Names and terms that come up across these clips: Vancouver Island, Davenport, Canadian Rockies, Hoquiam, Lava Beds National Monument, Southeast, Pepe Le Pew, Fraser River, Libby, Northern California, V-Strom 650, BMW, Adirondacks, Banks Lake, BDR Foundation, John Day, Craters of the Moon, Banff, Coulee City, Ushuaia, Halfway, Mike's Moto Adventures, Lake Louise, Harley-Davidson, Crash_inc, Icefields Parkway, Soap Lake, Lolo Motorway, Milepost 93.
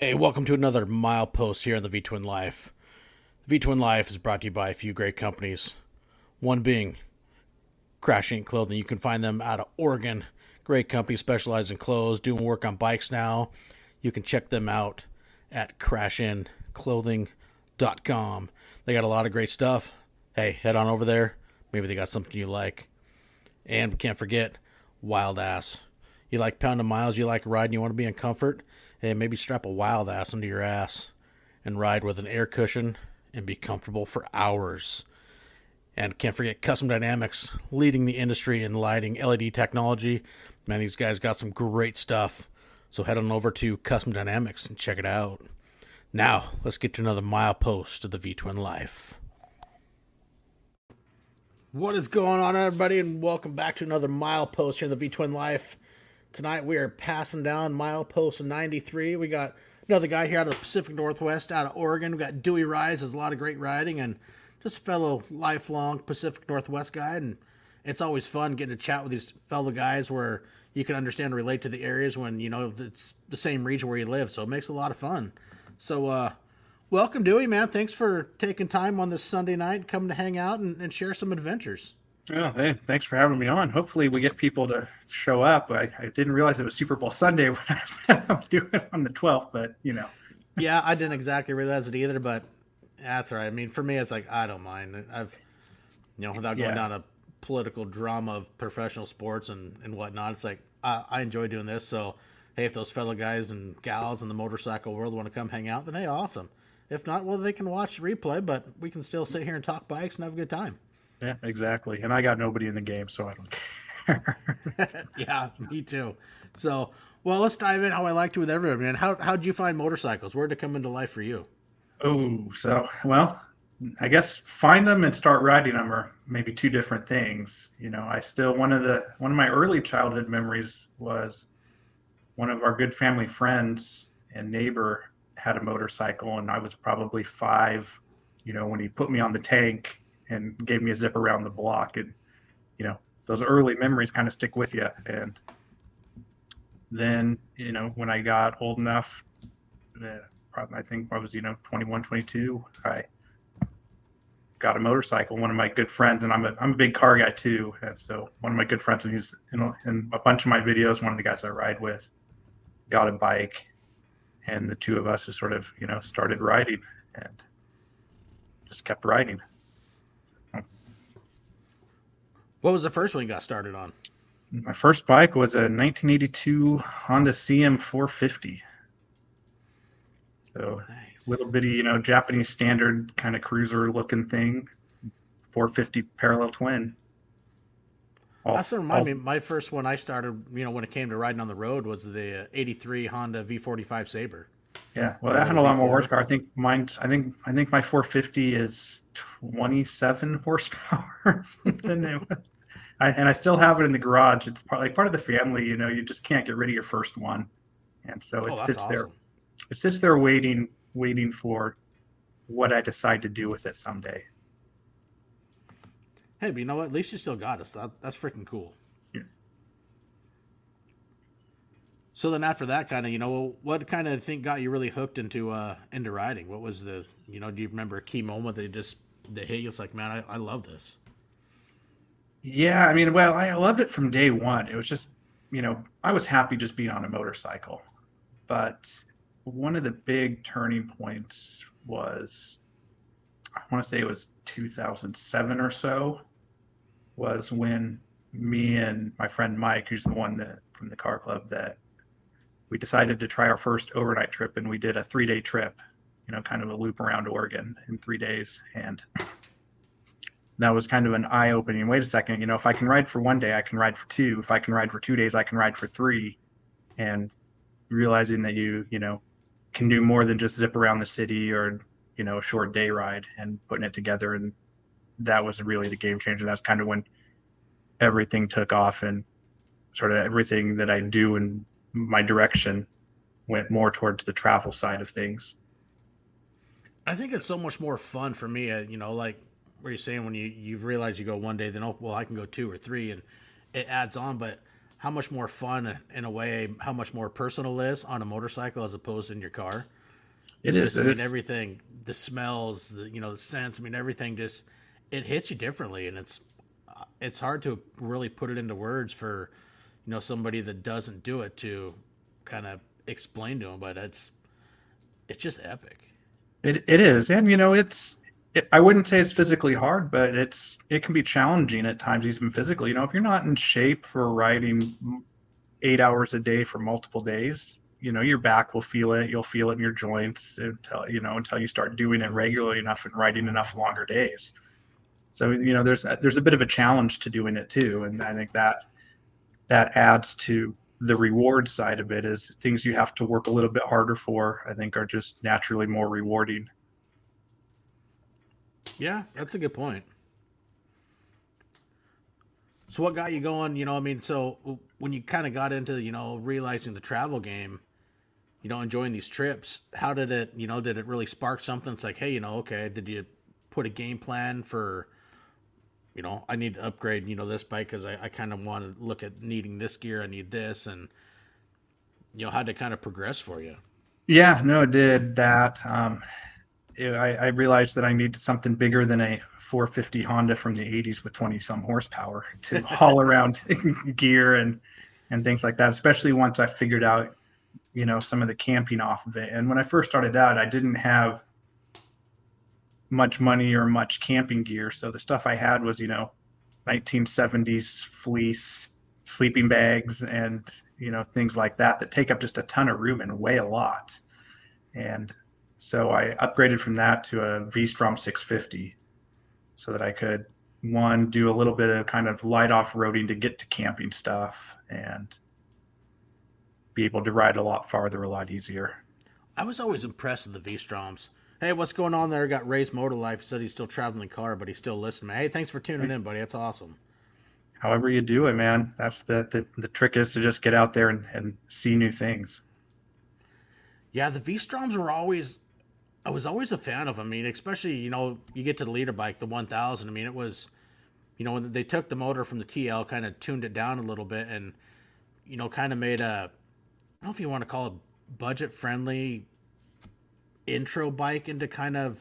Hey, welcome to another milepost here on the V-Twin Life. The V-Twin Life is brought to you by a few great companies. One being Crash Inc Clothing. You can find them out of Oregon. Great company, specialized in clothes, doing work on bikes now. You can check them out at crashinclothing.com. They got a lot of great stuff. Hey, head on over there. Maybe they got something you like. And we can't forget Wild Ass. You like pounding miles, you like riding, you want to be in comfort. Hey, maybe strap a Wild Ass under your ass and ride with an air cushion and be comfortable for hours. And can't forget Custom Dynamics, leading the industry in lighting, LED technology. Man, these guys got some great stuff. So head on over to Custom Dynamics and check it out. Now, let's get to another milepost of the V-Twin Life. What is going on, everybody? And welcome back to another milepost here in the V-Twin Life. Tonight we are passing down milepost 93. We got another guy here out of the Pacific Northwest, out of Oregon. We got Dewey Rides. There's a lot of great riding, and just a fellow lifelong Pacific Northwest guy. And it's always fun getting to chat with these fellow guys where you can understand and relate to the areas when, you know, it's the same region where you live. So it makes a lot of fun. So welcome, Dewey, man. Thanks for taking time on this Sunday night, coming to hang out and share some adventures. Yeah, hey, thanks for having me on. Hopefully we get people to show up. I didn't realize it was Super Bowl Sunday when I was doing it on the 12th, but, you know. Yeah, I didn't exactly realize it either, but that's all right. I mean, for me, it's like, I don't mind. I've, you know, without going down a political drama of professional sports and whatnot, it's like, I enjoy doing this. So, hey, if those fellow guys and gals in the motorcycle world want to come hang out, then, hey, awesome. If not, well, they can watch the replay, but we can still sit here and talk bikes and have a good time. Yeah, exactly. And I got nobody in the game, so I don't care. Yeah, me too. So, well, let's dive in how I like to with everyone, man. How'd you find motorcycles? Where'd it come into life for you? Oh, so, well, I guess find them and start riding them are maybe two different things. You know, I still, one of my early childhood memories was one of our good family friends and neighbor had a motorcycle, and I was probably 5, you know, when he put me on the tank and gave me a zip around the block. And, you know, those early memories kind of stick with you. And then, you know, when I got old enough, I think I was, you know, 21, 22, I got a motorcycle. One of my good friends, and I'm a big car guy too. And so one of my good friends, and he's in a bunch of my videos, one of the guys I ride with, got a bike. And the two of us just sort of, you know, started riding and just kept riding. What was the first one you got started on? My first bike was a 1982 Honda CM 450. So nice. Little bitty, you know, Japanese standard kind of cruiser looking thing, 450 parallel twin. That reminds me, my first one I started, you know, when it came to riding on the road was the 83 Honda V45 Sabre. Yeah, well, that had a lot more horsepower. I think mine's. I think my 450 is 27 horsepower or something. And I still have it in the garage. It's part of the family. You know, you just can't get rid of your first one, and so it sits awesome. There. It sits there waiting for what I decide to do with it someday. Hey, but you know what? At least you still got us. That's freaking cool. So then after that, kind of, you know, what kind of thing got you really hooked into riding? What was the, you know, do you remember a key moment that that hit you? It's like, man, I love this. Yeah, I mean, well, I loved it from day one. It was just, you know, I was happy just being on a motorcycle. But one of the big turning points was, I want to say it was 2007 or so, was when me and my friend Mike, who's the one that from the car club that, we decided to try our first overnight trip, and we did a 3-day trip, you know, kind of a loop around Oregon in 3 days. And that was kind of an eye-opening, wait a second, you know, if I can ride for 1 day, I can ride for 2. If I can ride for 2 days, I can ride for 3. And realizing that you know, can do more than just zip around the city or, you know, a short day ride, and putting it together. And that was really the game changer. That's kind of when everything took off, and sort of everything that I do and my direction went more towards the travel side of things. I think it's so much more fun for me, you know, like what you're saying, when you realize you go 1 day, then, oh, well, I can go 2 or 3, and it adds on. But how much more fun, in a way, how much more personal it is on a motorcycle as opposed to in your car. It is. Everything, the smells, the scents, everything just, it hits you differently. And it's hard to really put it into words for, somebody that doesn't do it to kind of explain to them, but it's just epic. It is. And, I wouldn't say it's physically hard, but it can be challenging at times, even physically. If you're not in shape for riding 8 hours a day for multiple days, your back will feel it. You'll feel it in your joints until you start doing it regularly enough and riding enough longer days. So, there's a bit of a challenge to doing it too. And I think that adds to the reward side of it, is things you have to work a little bit harder for, I think, are just naturally more rewarding. Yeah, that's a good point. So what got you going, so when you kind of got into, realizing the travel game, enjoying these trips, how did it, did it really spark something? It's like, hey, okay, did you put a game plan for, I need to upgrade, this bike because I kind of want to look at needing this gear, I need this, and, how'd it kind of progress for you? Yeah, no, it did that. I realized that I needed something bigger than a 450 Honda from the 80s with 20-some horsepower to haul around gear and things like that, especially once I figured out, some of the camping off of it. And when I first started out, I didn't have much money or much camping gear. So the stuff I had was, 1970s fleece, sleeping bags, and, things like that take up just a ton of room and weigh a lot. And so I upgraded from that to a V-Strom 650 so that I could, one, do a little bit of kind of light off-roading to get to camping stuff and be able to ride a lot farther, a lot easier. I was always impressed with the V-Stroms. Hey, what's going on there? Got Ray's Moto Life. Said he's still traveling the car, but he's still listening. Hey, thanks for tuning in, buddy. That's awesome. However you do it, man. That's the trick, is to just get out there and see new things. Yeah, the V-Stroms were always... I was always a fan of them. Especially, you get to the leader bike, the 1000. It was... when they took the motor from the TL, kind of tuned it down a little bit, and, kind of made a... I don't know if you want to call it budget-friendly... intro bike into kind of,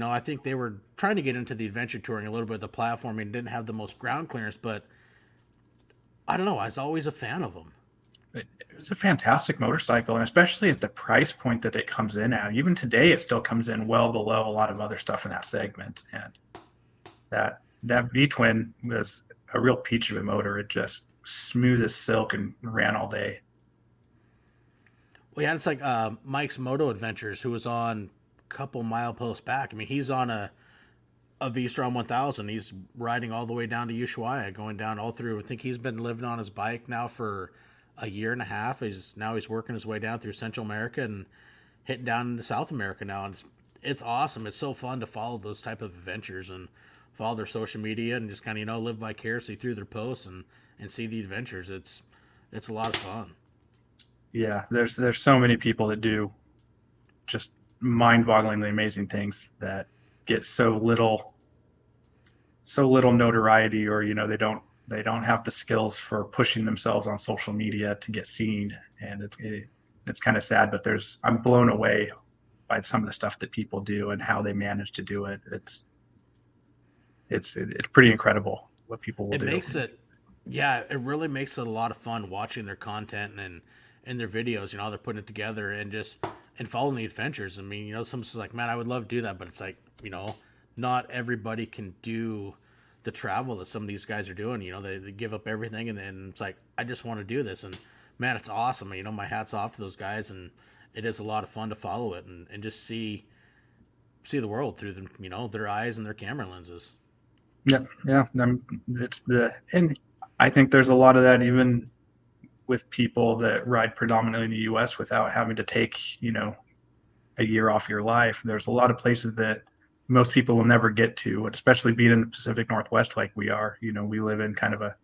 I think they were trying to get into the adventure touring a little bit. The platforming didn't have the most ground clearance, but I don't know. I was always a fan of them. It was a fantastic motorcycle, and especially at the price point that it comes in at. Even today, it still comes in well below a lot of other stuff in that segment. And that V-Twin was a real peach of a motor. It just smooth as silk and ran all day. Well, yeah, it's like Mike's Moto Adventures, who was on a couple mileposts back. He's on a V-Strom 1000. He's riding all the way down to Ushuaia, going down all through. I think he's been living on his bike now for a year and a half. He's working his way down through Central America and hitting down into South America now. And it's awesome. It's so fun to follow those type of adventures and follow their social media and just kind of, live vicariously through their posts and see the adventures. It's a lot of fun. Yeah, there's so many people that do just mind-bogglingly amazing things that get so little notoriety, or they don't have the skills for pushing themselves on social media to get seen. And it's kind of sad, but I'm blown away by some of the stuff that people do and how they manage to do it. It's pretty incredible what people will do. It really makes it a lot of fun watching their content and in their videos, they're putting it together and following the adventures. Someone's like, man, I would love to do that. But it's like, not everybody can do the travel that some of these guys are doing. They give up everything. And then it's like, I just want to do this. And man, it's awesome. My hat's off to those guys. And it is a lot of fun to follow it and just see the world through them, their eyes and their camera lenses. Yep. Yeah. And I think there's a lot of that even with people that ride predominantly in the U.S. without having to take, a year off your life. There's a lot of places that most people will never get to, especially being in the Pacific Northwest like we are. We live in kind of a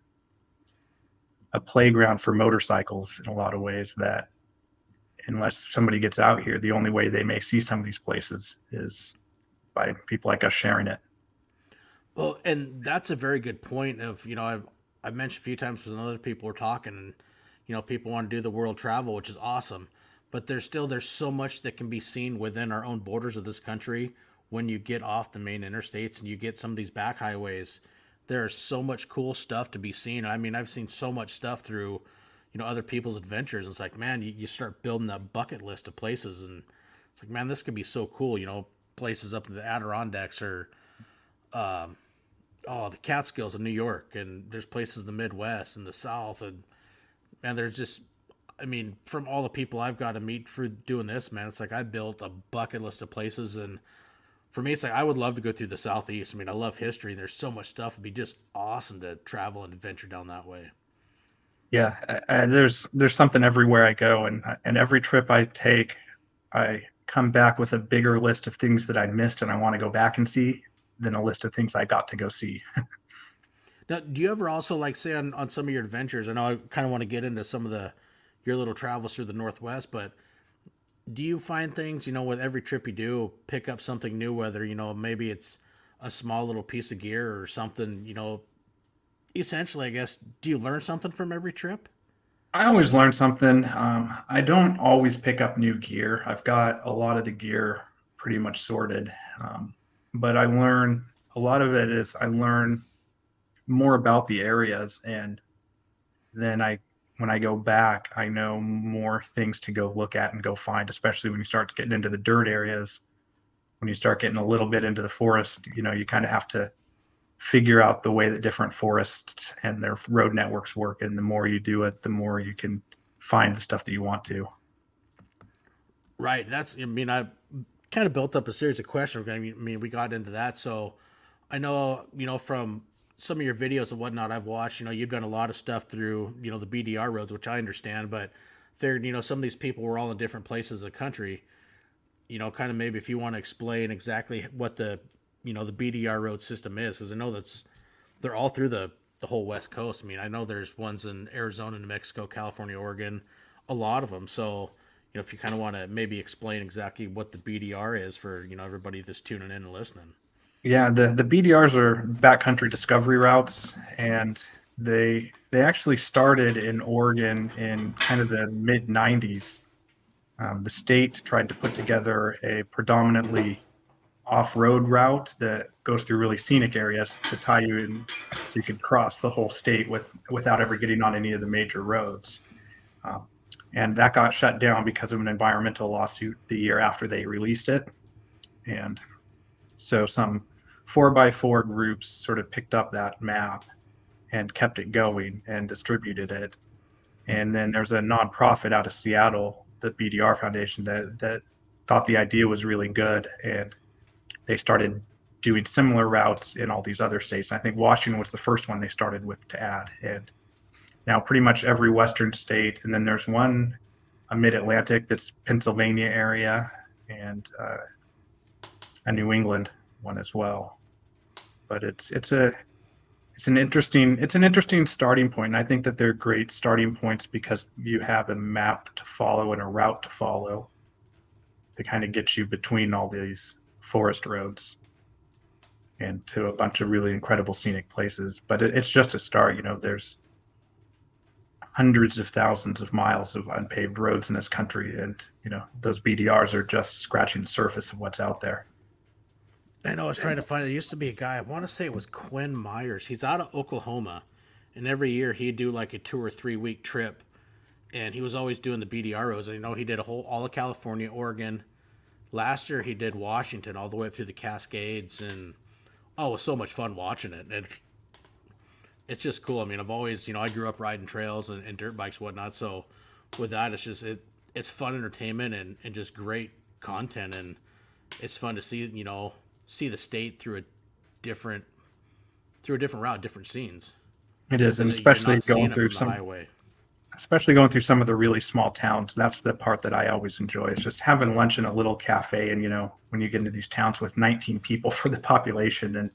playground for motorcycles in a lot of ways, that unless somebody gets out here, the only way they may see some of these places is by people like us sharing it. Well, and that's a very good point of, I've I've mentioned a few times when other people were talking, and you know, people want to do the world travel, which is awesome, but there's so much that can be seen within our own borders of this country. When you get off the main interstates and you get some of these back highways, there's so much cool stuff to be seen. I mean, I've seen so much stuff through, you know, other people's adventures. It's like, man, you start building that bucket list of places, and it's like, man, this could be so cool. You know, places up in the Adirondacks or, the Catskills in New York, and there's places in the Midwest and the South, and man, there's just, I mean, from all the people I've got to meet through doing this, man, it's like I built a bucket list of places. And for me, it's like I would love to go through the Southeast. I mean, I love history, and there's so much stuff. It'd be just awesome to travel and adventure down that way. Yeah, there's something everywhere I go, and every trip I take, I come back with a bigger list of things that I missed and I want to go back and see than a list of things I got to go see. Now, do you ever also, like, say on some of your adventures, I know I kind of want to get into some of your little travels through the Northwest, but do you find things, you know, with every trip you do, pick up something new, whether, you know, maybe it's a small little piece of gear or something, you know, essentially, I guess, do you learn something from every trip? I always learn something. I don't always pick up new gear. I've got a lot of the gear pretty much sorted, but I learn, a lot of it is I learn more about the areas, and then when I go back, I know more things to go look at and go find, especially when you start getting into the dirt areas. When you start getting a little bit into the forest, you know, you kind of have to figure out the way that different forests and their road networks work, and the more you do it, the more you can find the stuff that you want to. Right. That's, I mean, I kind of built up a series of questions. I mean, we got into that. So I know, you know, from some of your videos and whatnot I've watched, you know, you've done a lot of stuff through, you know, the BDR roads, which I understand, but there, you know, some of these people were all in different places of the country, you know, kind of maybe if you want to explain exactly what the, you know, the BDR road system is, because I know they're all through the whole West Coast. I mean, I know there's ones in Arizona, New Mexico, California, Oregon, a lot of them. So, you know, if you kind of want to maybe explain exactly what the BDR is for, you know, everybody that's tuning in and listening. Yeah, the BDRs are Backcountry Discovery Routes, and they actually started in Oregon in kind of the mid-90s. The state tried to put together a predominantly off-road route that goes through really scenic areas to tie you in, so you could cross the whole state without ever getting on any of the major roads. And that got shut down because of an environmental lawsuit the year after they released it. And so some 4x4 groups sort of picked up that map and kept it going and distributed it. And then there's a nonprofit out of Seattle, the BDR Foundation, that thought the idea was really good. And they started doing similar routes in all these other states. I think Washington was the first one they started with to add. And now pretty much every Western state, and then there's one, a mid-Atlantic, that's Pennsylvania area, and a New England one as well. But it's an interesting starting point. And I think that they're great starting points because you have a map to follow and a route to follow to kind of get you between all these forest roads and to a bunch of really incredible scenic places. But it's just a start. You know, there's hundreds of thousands of miles of unpaved roads in this country, and you know, those BDRs are just scratching the surface of what's out there. I know, I was trying to find, there used to be a guy, I want to say it was Quinn Myers. He's out of Oklahoma, and every year he'd do like a 2 or 3 week trip, and he was always doing the BDR roads. I know he did all of California, Oregon. Last year he did Washington all the way through the Cascades, and oh, it was so much fun watching it. It's just cool. I mean, I've always, you know, I grew up riding trails and dirt bikes and whatnot. So with that, it's just, it's fun entertainment and just great content. And it's fun to see, you know, see the state through a different route, different scenes. It is. And especially going through some of the really small towns. That's the part that I always enjoy. It's just having lunch in a little cafe. And, you know, when you get into these towns with 19 people for the population, and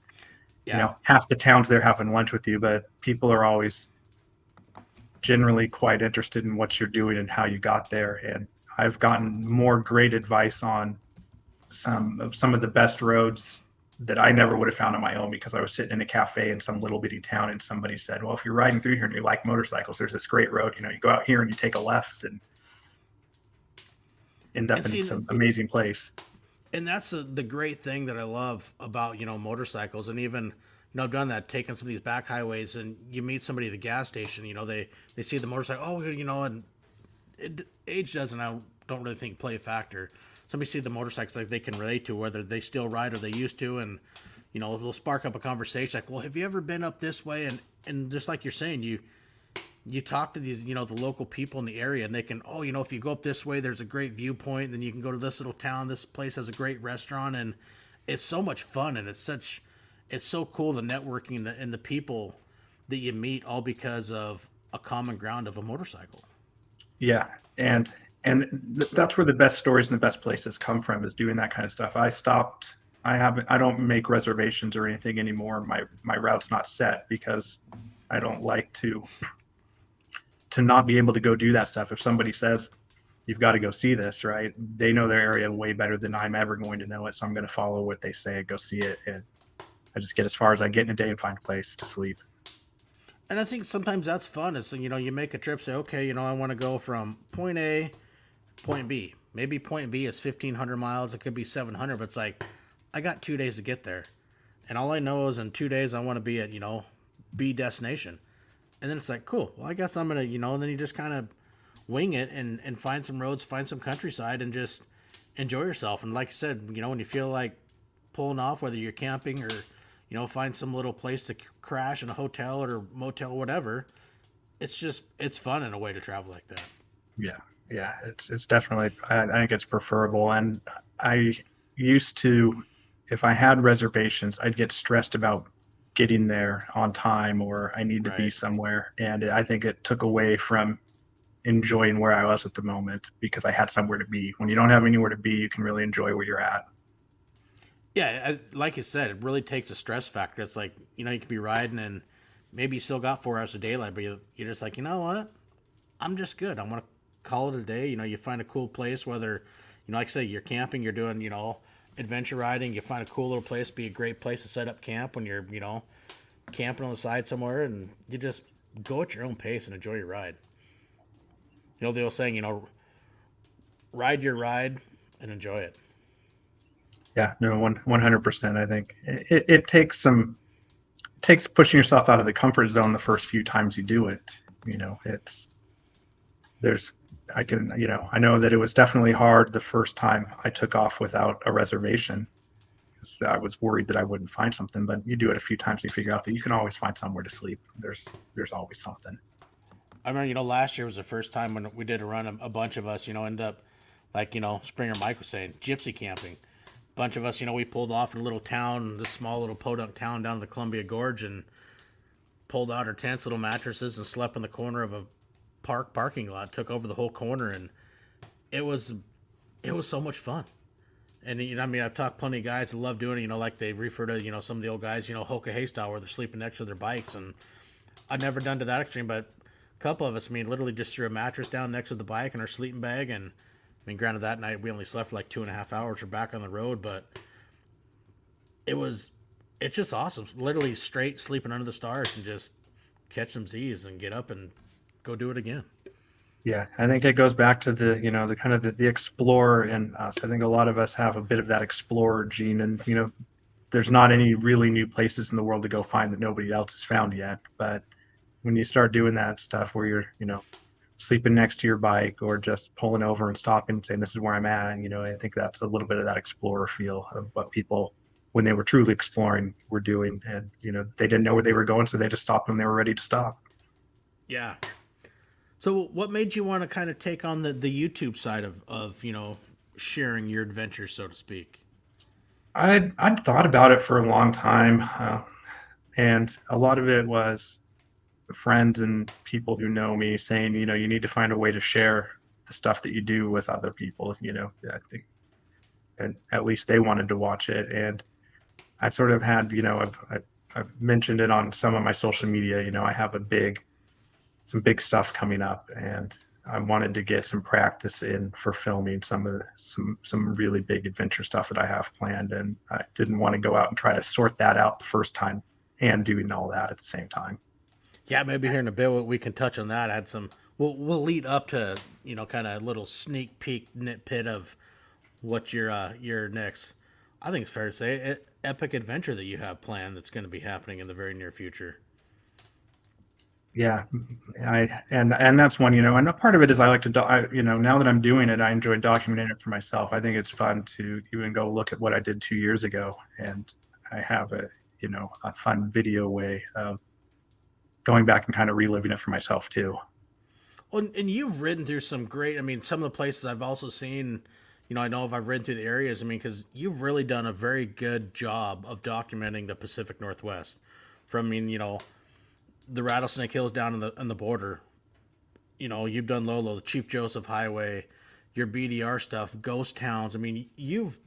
yeah, you know, half the towns they're having lunch with you, but people are always generally quite interested in what you're doing and how you got there. And I've gotten more great advice on some of the best roads that I never would have found on my own, because I was sitting in a cafe in some little bitty town and somebody said, well, if you're riding through here and you like motorcycles, there's this great road, you know, you go out here and you take a left and end up in some amazing place. And that's the great thing that I love about, you know, motorcycles. And even, you know, I've done that, taking some of these back highways, and you meet somebody at a gas station, you know, they see the motorcycle, oh, you know, and age doesn't, I don't really think, play a factor. Somebody see the motorcycles like they can relate to, whether they still ride or they used to, and, you know, they'll spark up a conversation like, well, have you ever been up this way? And just like you're saying, you talk to these, you know, the local people in the area, and they can, oh, you know, if you go up this way, there's a great viewpoint, then you can go to this little town, this place has a great restaurant. And it's so much fun, and it's so cool, the networking and the people that you meet, all because of a common ground of a motorcycle. Yeah. And that's where the best stories and the best places come from, is doing that kind of stuff. I don't make reservations or anything anymore. My route's not set, because I don't like to not be able to go do that stuff. If somebody says, you've got to go see this, right? They know their area way better than I'm ever going to know it. So I'm going to follow what they say, go see it. And I just get as far as I get in a day and find a place to sleep. And I think sometimes that's fun, is, you know, you make a trip, say, okay, you know, I want to go from point A to point B. Maybe point B is 1,500 miles. It could be 700, but it's like, I got 2 days to get there. And all I know is in 2 days, I want to be at, you know, B destination. And then it's like, cool, well, I guess I'm going to, you know, and then you just kind of wing it and find some roads, find some countryside, and just enjoy yourself. And like I said, you know, when you feel like pulling off, whether you're camping or, you know, find some little place to crash in a hotel or motel, whatever. It's just, it's fun in a way to travel like that. Yeah. Yeah. It's definitely, I think it's preferable. And I used to, if I had reservations, I'd get stressed about getting there on time, or I need to be somewhere. And I think it took away from enjoying where I was at the moment, because I had somewhere to be. When you don't have anywhere to be, you can really enjoy where you're at. Yeah, like you said, it really takes a stress factor. It's like, you know, you could be riding and maybe you still got 4 hours of daylight, but you're just like, you know what? I'm just good. I want to call it a day. You know, you find a cool place, whether, you know, like I say, you're camping, you're doing, you know, adventure riding, you find a cool little place, be a great place to set up camp when you're, you know, camping on the side somewhere, and you just go at your own pace and enjoy your ride. You know, the old saying, you know, ride your ride and enjoy it. Yeah, no, 100%. I think it takes pushing yourself out of the comfort zone the first few times you do it. You know, I know that it was definitely hard the first time I took off without a reservation, because I was worried that I wouldn't find something, but you do it a few times and you figure out that you can always find somewhere to sleep. There's always something. I remember, you know, last year was the first time when we did a run, a bunch of us, you know, end up like, you know, Springer Mike was saying, gypsy camping. Bunch of us, you know, we pulled off in a little town, this small little podunk town down in the Columbia Gorge, and pulled out our tents, little mattresses, and slept in the corner of a parking lot, took over the whole corner, and it was so much fun. And, you know, I mean, I've talked plenty of guys that love doing it, you know, like they refer to, you know, some of the old guys, you know, Hoka Hay style, where they're sleeping next to their bikes, and I've never done to that extreme, but a couple of us, I mean, literally just threw a mattress down next to the bike and our sleeping bag, and I mean, granted, that night we only slept for like 2.5 hours. We're back on the road, but it's just awesome. Literally straight sleeping under the stars and just catch some Z's and get up and go do it again. Yeah, I think it goes back to the, you know, the kind of the explorer in us. I think a lot of us have a bit of that explorer gene, and, you know, there's not any really new places in the world to go find that nobody else has found yet. But when you start doing that stuff where you're, you know, sleeping next to your bike, or just pulling over and stopping and saying, this is where I'm at. And, you know, I think that's a little bit of that explorer feel of what people, when they were truly exploring, were doing. And, you know, they didn't know where they were going, so they just stopped when they were ready to stop. Yeah. So what made you want to kind of take on the YouTube side of, you know, sharing your adventures, so to speak? I'd thought about it for a long time. And a lot of it was friends and people who know me saying, you know, you need to find a way to share the stuff that you do with other people, you know, I think, and at least they wanted to watch it. And I sort of had, you know, I've mentioned it on some of my social media, you know, I have some big stuff coming up, and I wanted to get some practice in for filming some really big adventure stuff that I have planned, and I didn't want to go out and try to sort that out the first time and doing all that at the same time. Yeah, maybe here in a bit we can touch on that. Add some. We'll lead up to, you know, kind of a little sneak peek nitpit of what your next, I think it's fair to say, epic adventure that you have planned that's going to be happening in the very near future. Yeah, and that's one, you know, and a part of it is I like to, you know, now that I'm doing it, I enjoy documenting it for myself. I think it's fun to even go look at what I did 2 years ago, and I have a, you know, a fun video way of going back and kind of reliving it for myself too. Well, and you've ridden through some great, I mean, some of the places I've also seen, you know, I know if I've ridden through the areas, I mean, because you've really done a very good job of documenting the Pacific Northwest from, I mean, you know, the Rattlesnake Hills down on the border. You know, you've done Lolo, the Chief Joseph Highway, your BDR stuff, ghost towns. I mean, you've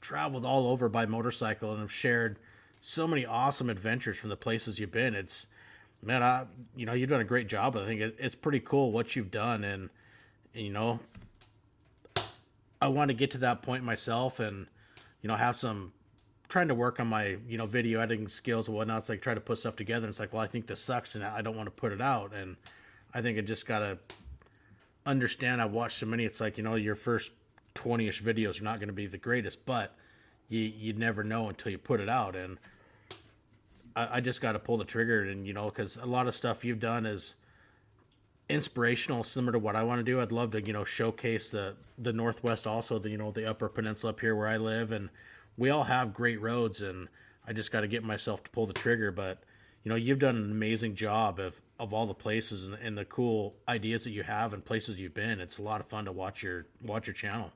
traveled all over by motorcycle and have shared so many awesome adventures from the places you've been. It's, man, you know, you've done a great job. I think it's pretty cool what you've done. And, you know, I want to get to that point myself and, you know, have some, trying to work on my, you know, video editing skills and whatnot. It's like try to put stuff together, and it's like, well, I think this sucks and I don't want to put it out. And I think I just gotta understand, I've watched so many, it's like, you know, your first 20-ish videos are not going to be the greatest, but you never know until you put it out. And I just got to pull the trigger. And, you know, because a lot of stuff you've done is inspirational, similar to what I want to do. I'd love to, you know, showcase the Northwest, also the, you know, the Upper Peninsula up here where I live, and we all have great roads, and I just got to get myself to pull the trigger. But, you know, you've done an amazing job of all the places and the cool ideas that you have and places you've been. It's a lot of fun to watch your channel.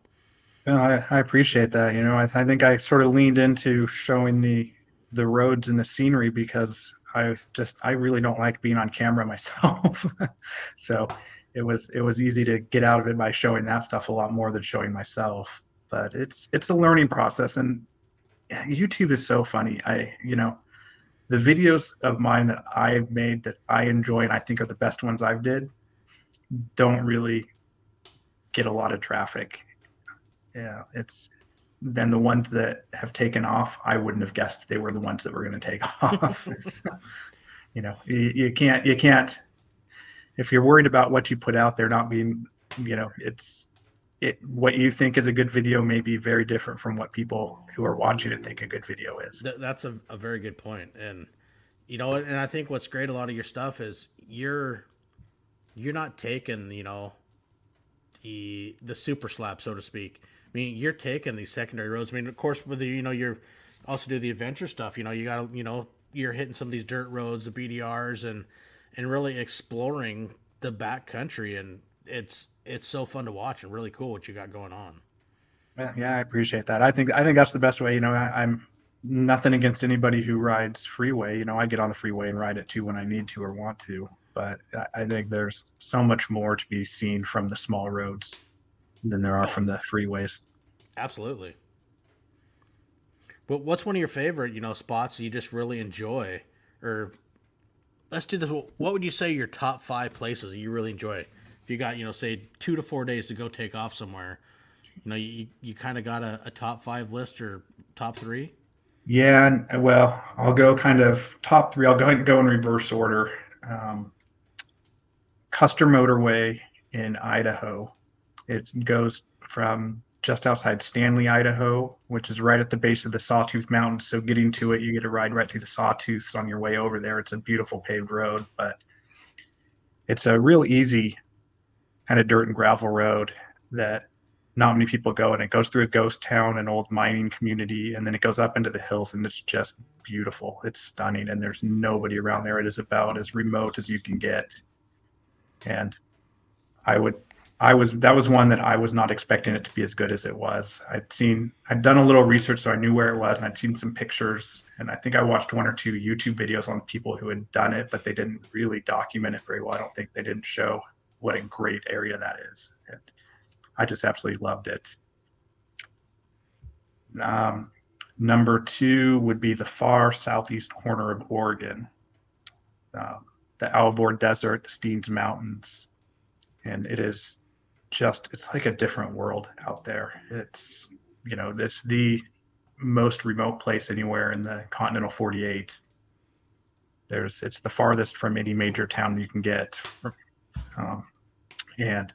Well, I appreciate that. You know, I think I sort of leaned into showing the roads and the scenery because I really don't like being on camera myself. So it was easy to get out of it by showing that stuff a lot more than showing myself. But it's a learning process, and YouTube is so funny. You know, the videos of mine that I've made that I enjoy and I think are the best ones I've did don't really get a lot of traffic. Yeah, it's then the ones that have taken off, I wouldn't have guessed they were the ones that were going to take off. So, you know, you can't if you're worried about what you put out there not being, you know, what you think is a good video may be very different from what people who are watching it think a good video is. That's a very good point. And, you know, and I think what's great, a lot of your stuff is you're not taking, you know, the super slap, so to speak. I mean, you're taking these secondary roads. I mean, of course, whether, you know, you're also do the adventure stuff, you know, you got to, you know, you're hitting some of these dirt roads, the BDRs and really exploring the backcountry. And it's so fun to watch and really cool what you got going on. Yeah, I appreciate that. I think that's the best way. You know, I'm nothing against anybody who rides freeway. You know, I get on the freeway and ride it too when I need to or want to, but I think there's so much more to be seen from the small roads than there are from the freeways. Absolutely. But what's one of your favorite, you know, spots you just really enjoy? Or let's do this. What would you say your top 5 places you really enjoy? If you got, you know, say 2 to 4 days to go take off somewhere, you know, you kind of got a top 5 list or top 3? Yeah, well, I'll go kind of top 3. I'll go ahead and go in reverse order. Custer Motorway in Idaho. It goes from just outside Stanley, Idaho, which is right at the base of the Sawtooth Mountains. So getting to it, you get to ride right through the Sawtooths on your way over there. It's a beautiful paved road, but it's a real easy kind of dirt and gravel road that not many people go, and it goes through a ghost town, an old mining community, and then it goes up into the hills, and it's just beautiful. It's stunning, and there's nobody around there. It is about as remote as you can get. And that was one that I was not expecting it to be as good as it was. I'd done a little research, so I knew where it was, and I'd seen some pictures, and I think I watched 1 or 2 YouTube videos on people who had done it, but they didn't really document it very well. I don't think they didn't show what a great area that is. And I just absolutely loved it. Number 2 would be the far southeast corner of Oregon, the Alvord Desert, the Steens Mountains. and it is just, it's like a different world out there. It's, you know, it's the most remote place anywhere in the continental 48. It's the farthest from any major town you can get. And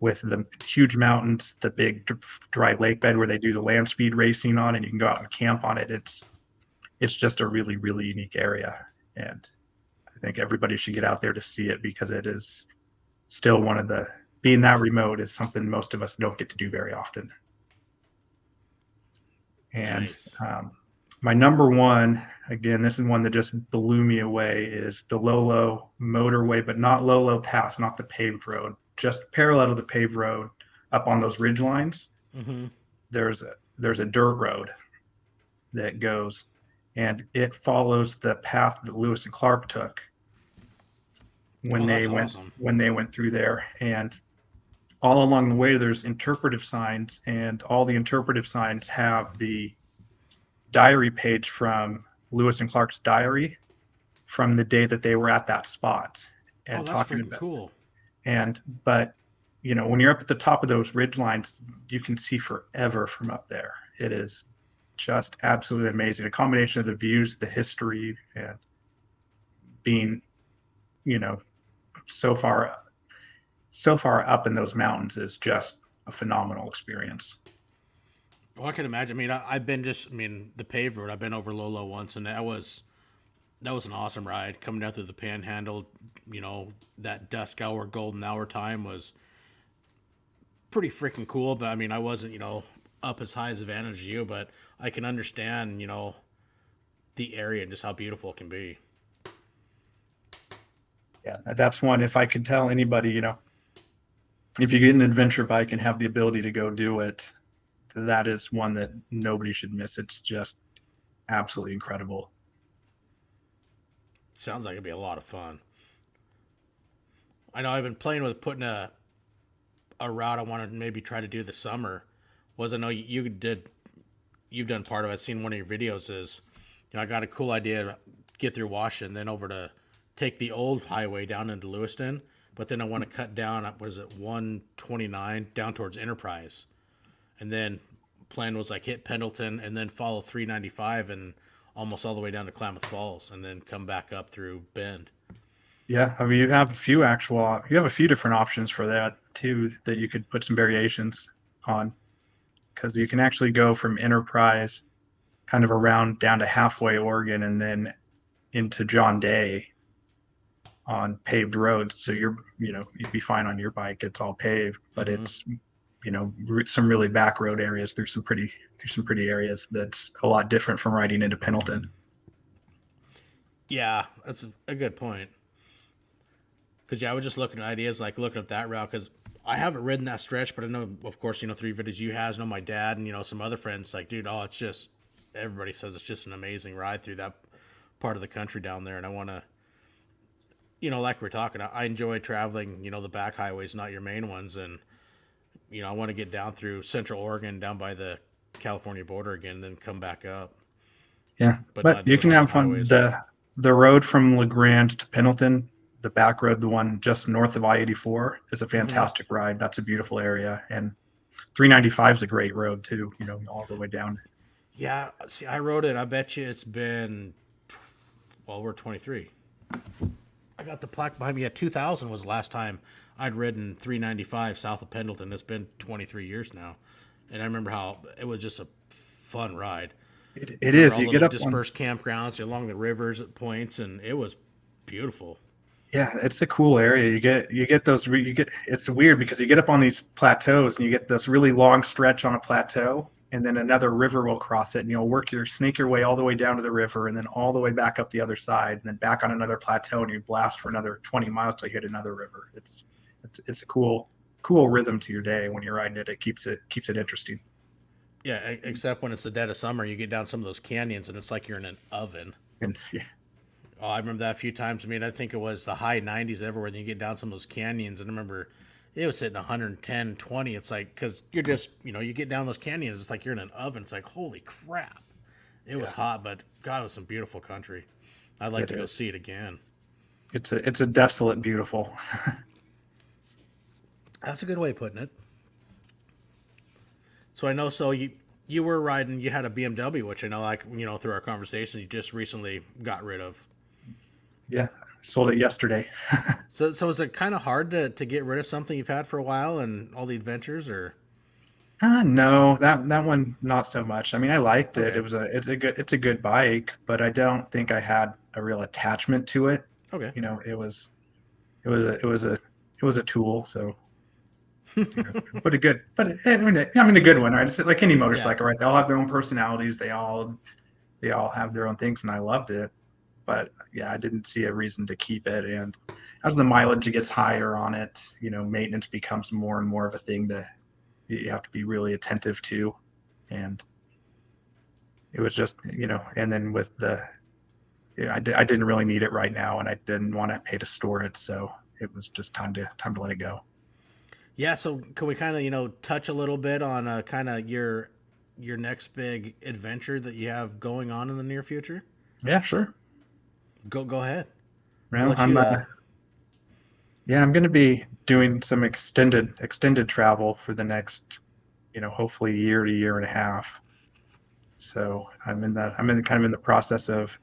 with the huge mountains, the big dry lake bed where they do the land speed racing on, and you can go out and camp on it. It's just a really, really unique area. And I think everybody should get out there to see it, because it is still one of the, being that remote is something most of us don't get to do very often. And nice. My number one, again, this is one that just blew me away, is the Lolo motorway, but not Lolo Pass, not the paved road, just parallel to the paved road up on those ridge lines. Mm-hmm. There's a dirt road that goes, and it follows the path that Lewis and Clark took when they went through there. And all along the way, there's interpretive signs, and all the interpretive signs have the diary page from Lewis and Clark's diary from the day that they were at that spot. And oh, that's talking about cool. And, but, you know, when you're up at the top of those ridge lines, you can see forever from up there. It is just absolutely amazing. A combination of the views, the history, and being, you know, so far up in those mountains is just a phenomenal experience. Well, I can imagine. I mean, I've been the paved road, I've been over Lolo once, and that was an awesome ride coming down through the Panhandle. You know, that dusk hour, golden hour time was pretty freaking cool. But I mean, I wasn't, you know, up as high as the Vantage as you, but I can understand, you know, the area and just how beautiful it can be. Yeah, that's one. If I could tell anybody, you know, if you get an adventure bike and have the ability to go do it, that is one that nobody should miss. It's just absolutely incredible. Sounds like it'd be a lot of fun. I know I've been playing with putting a route I want to maybe try to do this summer. Was I know you've done part of it. I've seen one of your videos is, you know, I got a cool idea to get through Washington, then over to take the old highway down into Lewiston, but then I want to cut down, what is it, 129 down towards Enterprise. And then plan was like hit Pendleton and then follow 395 and almost all the way down to Klamath Falls and then come back up through Bend. Yeah, I mean, you have a few different options for that too, that you could put some variations on, because you can actually go from Enterprise kind of around down to halfway Oregon and then into John Day on paved roads. So you'd be fine on your bike. It's all paved, but mm-hmm. It's, you know, some really back road areas through some pretty areas. That's a lot different from riding into Pendleton. Yeah, that's a good point. Because yeah, I was just looking at ideas, like looking up that route, because I haven't ridden that stretch, but I know, of course, you know, through videos you has, know my dad and, you know, some other friends, like, dude, oh, it's just, everybody says it's just an amazing ride through that part of the country down there. And I want to, you know, like we're talking, I enjoy traveling, you know, the back highways, not your main ones. And, you know, I want to get down through Central Oregon, down by the California border again, and then come back up. Yeah, but you can have fun. The road from LaGrange to Pendleton, the back road, the one just north of I-84, is a fantastic mm-hmm. ride. That's a beautiful area, and 395 is a great road too. You know, all the way down. Yeah, see, I rode it. I bet you it's been, well, we're 23. I got the plaque behind me. Yeah, 2000 was the last time I'd ridden 395 south of Pendleton. It's been 23 years now, and I remember how it was just a fun ride. It is. You get up dispersed campgrounds along the rivers at points, and it was beautiful. Yeah, it's a cool area. You get it's weird because you get up on these plateaus and you get this really long stretch on a plateau, and then another river will cross it, and you'll sneak your way all the way down to the river and then all the way back up the other side and then back on another plateau, and you blast for another 20 miles till you hit another river. It's a cool rhythm to your day when you're riding it. It keeps it interesting. Yeah, except when it's the dead of summer, you get down some of those canyons and it's like you're in an oven. And yeah. Oh, I remember that a few times. I mean, I think it was the high 90s everywhere, and you get down some of those canyons, and I remember it was hitting 110, 20. It's like, because you're just, you know, you get down those canyons, it's like you're in an oven. It's like, holy crap. It was hot, but God, it was some beautiful country. I'd like to go see it again. It's a desolate beautiful. That's a good way of putting it. So I know, so you were riding, you had a BMW, which I know, like, you know, through our conversation, you just recently got rid of. Yeah, sold it yesterday. So is it kind of hard to get rid of something you've had for a while and all the adventures, or? No, that one, not so much. I mean, I liked it. Okay. It's a good bike, but I don't think I had a real attachment to it. Okay. You know, it was a tool. So, you know, but I mean, a good one, right? It's like any motorcycle, right? They all have their own personalities. They all have their own things, and I loved it. But yeah, I didn't see a reason to keep it. And as the mileage gets higher on it, you know, maintenance becomes more and more of a thing that you have to be really attentive to. And it was just, you know, and then with the, you know, I didn't really need it right now, and I didn't want to pay to store it, so it was just time to let it go. Yeah, so can we kind of, you know, touch a little bit on kind of your next big adventure that you have going on in the near future? Yeah, sure. Go ahead. Well, I'm going to be doing some extended travel for the next, you know, hopefully year to year and a half. So I'm kind of in the process of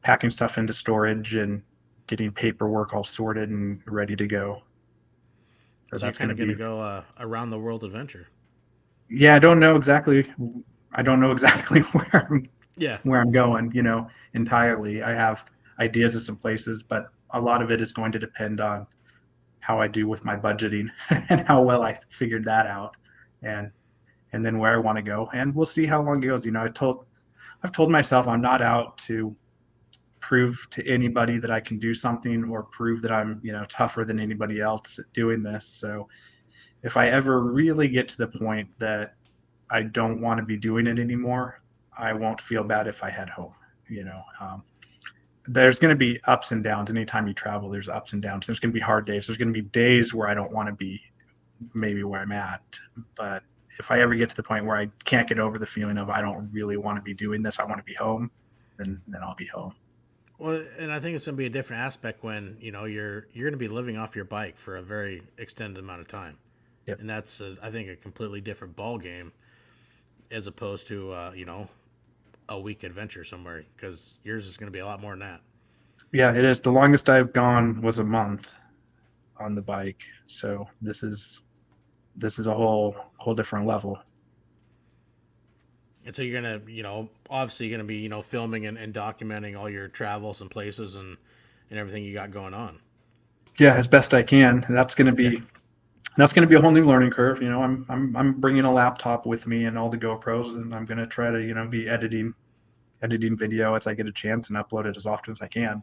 packing stuff into storage and getting paperwork all sorted and ready to go. So that's kind of going to go around the world adventure. Yeah, I don't know exactly where I'm going, you know, entirely. I have ideas of some places, but a lot of it is going to depend on how I do with my budgeting and how well I figured that out, and then where I want to go, and we'll see how long it goes. You know, I've told myself I'm not out to prove to anybody that I can do something or prove that I'm, you know, tougher than anybody else at doing this. So if I ever really get to the point that I don't want to be doing it anymore, I won't feel bad if I head home, you know. There's going to be ups and downs. Anytime you travel, there's ups and downs. There's going to be hard days. There's going to be days where I don't want to be maybe where I'm at. But if I ever get to the point where I can't get over the feeling of I don't really want to be doing this, I want to be home, then I'll be home. Well, and I think it's going to be a different aspect when, you know, you're going to be living off your bike for a very extended amount of time. Yep. And that's, I think, a completely different ball game as opposed to, you know, a week adventure somewhere, because yours is going to be a lot more than that. Yeah, it is. The longest I've gone was a month on the bike. So this is a whole different level. And so you're going to, you know, obviously you're going to be, you know, filming and documenting all your travels and places and everything you got going on. Yeah, as best I can. And that's going to be a whole new learning curve. You know, I'm bringing a laptop with me and all the GoPros, and I'm going to try to, you know, be editing video as I get a chance and upload it as often as I can.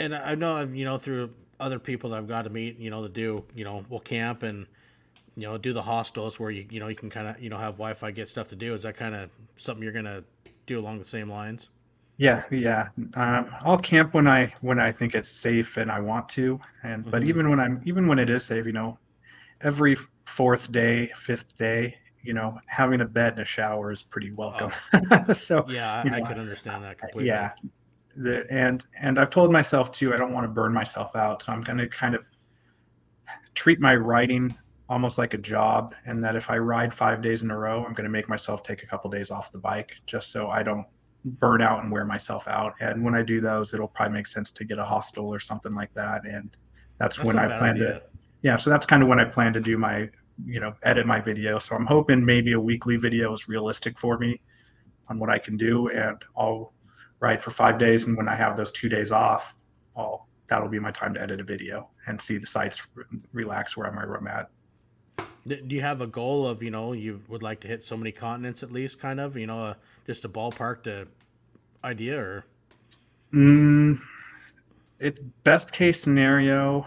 And I know, you know, through other people that I've got to meet, you know, that do, you know, will camp and, you know, do the hostels where you know, you can kind of, you know, have Wi-Fi, get stuff to do. Is that kind of something you're going to do along the same lines? Yeah. I'll camp when I think it's safe and I want to, and but even when it is safe, you know, every fifth day, you know, having a bed and a shower is pretty welcome. Oh. So yeah, I could understand that completely. Yeah, and I've told myself too, I don't want to burn myself out, so I'm going to kind of treat my riding almost like a job, and that if I ride 5 days in a row, I'm going to make myself take a couple days off the bike just so I don't burn out and wear myself out. And when I do those, it'll probably make sense to get a hostel or something like that. And that's when I plan to, yeah. So that's kind of when I plan to do my, you know, edit my video. So I'm hoping maybe a weekly video is realistic for me on what I can do. And I'll ride for 5 days. And when I have those 2 days off, that'll be my time to edit a video and see the sights, relax where I'm at. Do you have a goal of, you know, you would like to hit so many continents at least, kind of, you know, just a ballpark to idea, or? Best case scenario,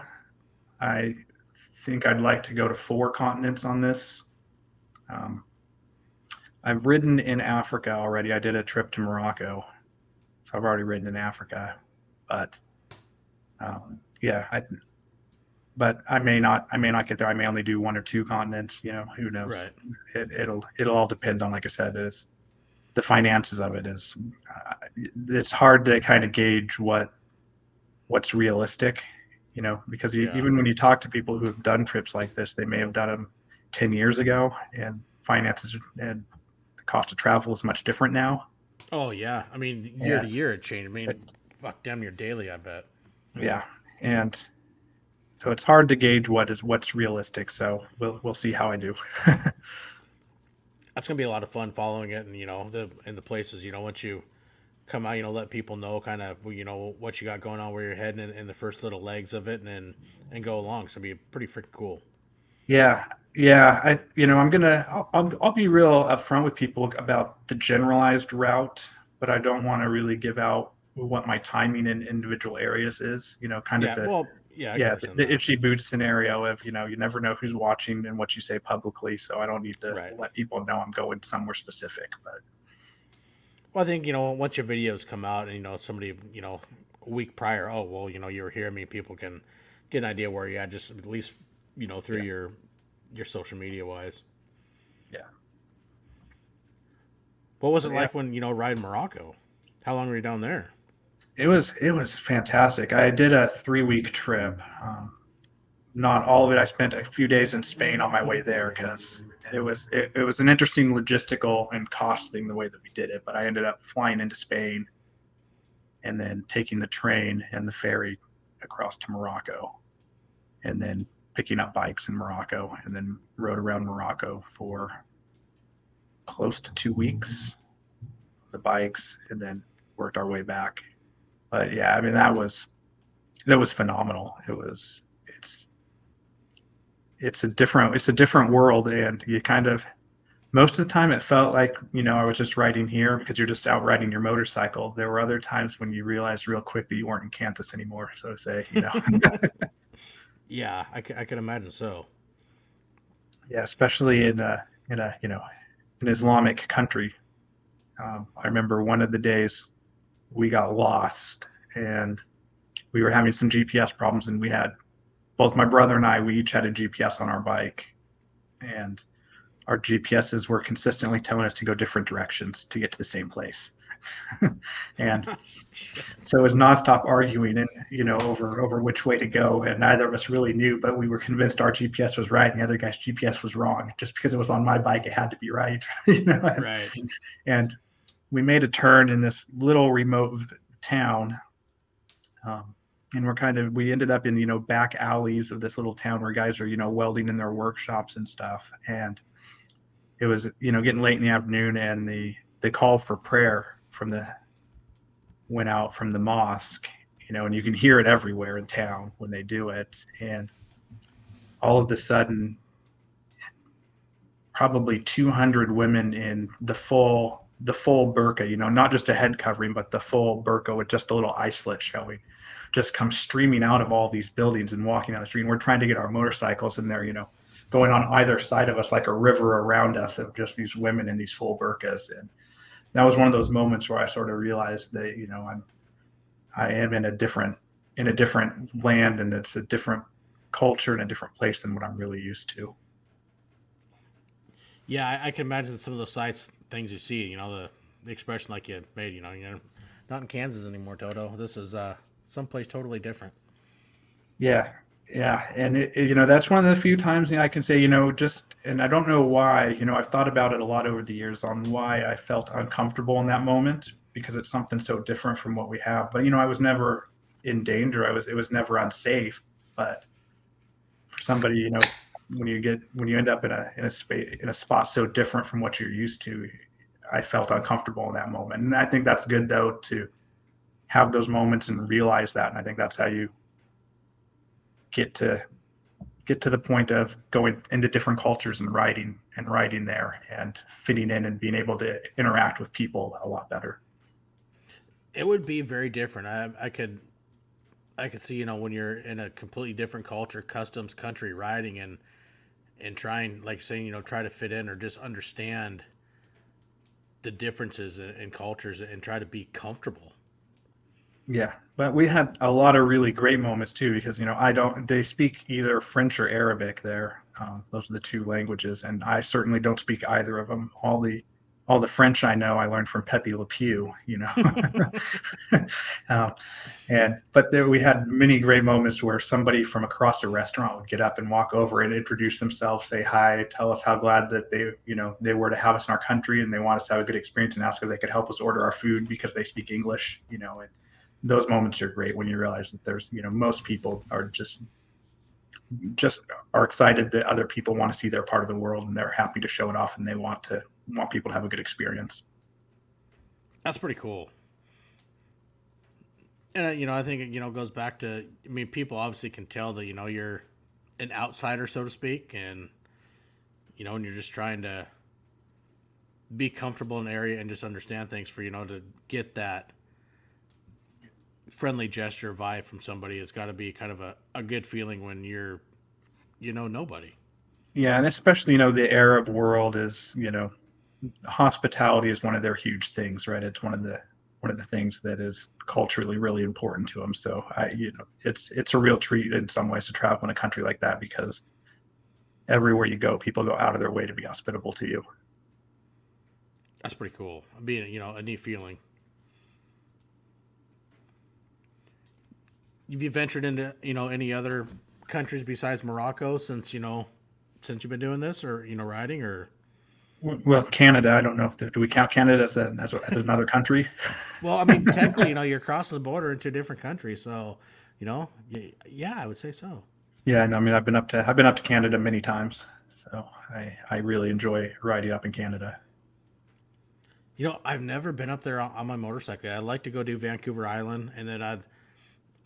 I think I'd like to go to 4 continents on this. I've ridden in Africa already. I did a trip to Morocco, so I've already ridden in Africa. But But I may not get there. I may only do 1 or 2 continents. You know, who knows? Right. It'll all depend on, like I said, is the finances of it. Is it's hard to kind of gauge what's realistic. you know, because you, even when you talk to people who have done trips like this, they may have done them 10 years ago, and finances and the cost of travel is much different now. Oh yeah. I mean, year to year it changed. I mean, fuck, damn near daily, I bet. Yeah. And so it's hard to gauge what's realistic. So we'll see how I do. That's going to be a lot of fun following it. And, you know, in the places, you know, once you come out, you know, let people know kind of, you know, what you got going on, where you're heading, and the first little legs of it, and go along. So it'll be pretty freaking cool. Yeah. Yeah. I'll be real upfront with people about the generalized route, but I don't want to really give out what my timing in individual areas is, you know, kind of the itchy boot scenario of, you know, you never know who's watching and what you say publicly. So I don't need to let people know I'm going somewhere specific, but. Well, I think, you know, once your videos come out and, you know, somebody, you know, a week prior, oh, well, you know, you were here. I mean, people can get an idea where you're at, just at least, you know, through your social media wise. Yeah. What was it like when, you know, riding Morocco? How long were you down there? It was fantastic. I did a 3-week trip. Not all of it. I spent a few days in Spain on my way there because it was an interesting logistical and cost thing the way that we did it. But I ended up flying into Spain and then taking the train and the ferry across to Morocco, and then picking up bikes in Morocco, and then rode around Morocco for close to 2 weeks, the bikes, and then worked our way back. But yeah, I mean, that was phenomenal. It's a different world. And you kind of, most of the time it felt like, you know, I was just riding here because you're just out riding your motorcycle. There were other times when you realized real quick that you weren't in Kansas anymore. So to say, you know, yeah, I can imagine. So yeah, especially in an Islamic country. I remember one of the days we got lost and we were having some GPS problems, and we had both my brother and I, we each had a GPS on our bike, and our GPSs were consistently telling us to go different directions to get to the same place. And so it was nonstop arguing and, you know, over which way to go. And neither of us really knew, but we were convinced our GPS was right and the other guy's GPS was wrong. Just because it was on my bike, it had to be right. You know? Right. And we made a turn in this little remote town, and we ended up in, you know, back alleys of this little town where guys are, you know, welding in their workshops and stuff. And it was, you know, getting late in the afternoon, and the call for prayer went out from the mosque, you know, and you can hear it everywhere in town when they do it. And all of a sudden, probably 200 women in the full burqa, you know, not just a head covering, but the full burqa with just a little eye slit showing, just come streaming out of all these buildings and walking down the street. And we're trying to get our motorcycles, and they're, you know, going on either side of us like a river around us of just these women in these full burqas. And that was one of those moments where I sort of realized that, you know, I am in a different land, and it's a different culture and a different place than what I'm really used to. Yeah, I can imagine some of those sights, things you see, you know, the expression like you made, you know, you're not in Kansas anymore, Toto. This is someplace totally different. Yeah. Yeah. And, you know, that's one of the few times, you know, I can say, you know, just, and I don't know why, you know, I've thought about it a lot over the years on why I felt uncomfortable in that moment, because it's something so different from what we have. But, you know, I was never in danger. It was never unsafe. But for somebody, you know, when you end up in a spot so different from what you're used to, I felt uncomfortable in that moment. And I think that's good, though, to have those moments and realize that. And I think that's how you get to the point of going into different cultures and riding there and fitting in and being able to interact with people a lot better. It would be very different. I could see, you know, when you're in a completely different culture, customs, country, riding and trying, like saying, you know, try to fit in or just understand the differences in cultures and try to be comfortable. Yeah, but we had a lot of really great moments too, because, you know, they speak either French or Arabic there. Those are the two languages, and I certainly don't speak either of them. All the all the French I know, I learned from Pepe Le Pew, you know. But there, we had many great moments where somebody from across the restaurant would get up and walk over and introduce themselves, say hi, tell us how glad that they, you know, they were to have us in our country and they want us to have a good experience, and ask if they could help us order our food because they speak English, you know. And those moments are great when you realize that there's, you know, most people are just are excited that other people want to see their part of the world, and they're happy to show it off, and they want people to have a good experience. That's pretty cool. And you know, I think, you know, it goes back to, I mean, people obviously can tell that, you know, you're an outsider, so to speak, and you know, and you're just trying to be comfortable in an area and just understand things for, you know, to get that friendly gesture vibe from somebody. It's got to be kind of a good feeling when you're, you know, nobody. Yeah. And especially, you know, the Arab world is, you know, hospitality is one of their huge things, right? It's one of the things that is culturally really important to them. So I, you know, it's a real treat in some ways to travel in a country like that, because everywhere you go, people go out of their way to be hospitable to you. That's pretty cool. Being, you know, a neat feeling. Have you ventured into, you know, any other countries besides Morocco since you've been doing this, or, you know, riding? Or, well, Canada, I don't know if do we count Canada as another country? Well, I mean, technically, you know, you're crossing the border into a different country, so, you know, yeah, I would say so. Yeah, no, I mean, I've been up to Canada many times, so I really enjoy riding up in Canada. You know, I've never been up there on my motorcycle. I'd like to go do Vancouver Island, and then I